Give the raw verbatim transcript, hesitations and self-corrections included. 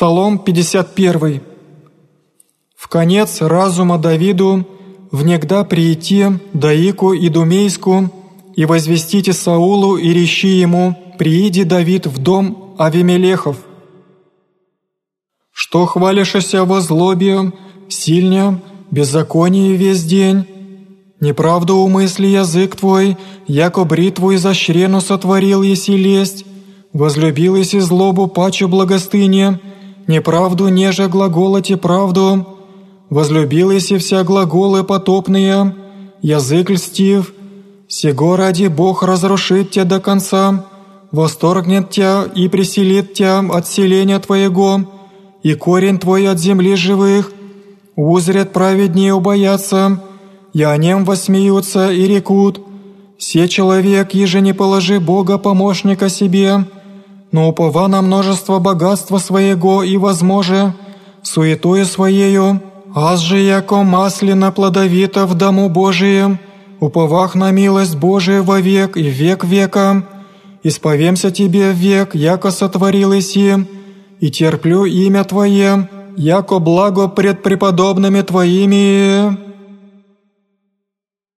Псалом пятьдесят первый. «В конец разума Давиду, внегда приити Даику и Думейску, и возвестите Саулу, и речи ему, прииди, Давид, в дом Авимелехов. Что хвалишься во злобе, сильня, беззаконие весь день? Неправду умысли язык твой, яко бритву изощрену сотворил, еси лесть, возлюбил еси злобу паче благостыне, неправду неже глаголоте правду, возлюбил еси вся глаголы потопные, язык льстив, сего ради Бог разрушит тебя до конца, восторгнет тебя и преселит тебя от селения твоего, и корень твой от земли живых, узрят праведнее убоятся, и о нем восмеются и рекут, все человек, еже не положи Бога помощника себе, но упова на множество богатства своего и возможе, суетою своею, аз же яко маслина плодовита в дому Божием, уповах на милость Божию вовек и век века, исповемся тебе век, яко сотворил еси, и терплю имя твое, яко благо пред преподобными твоими».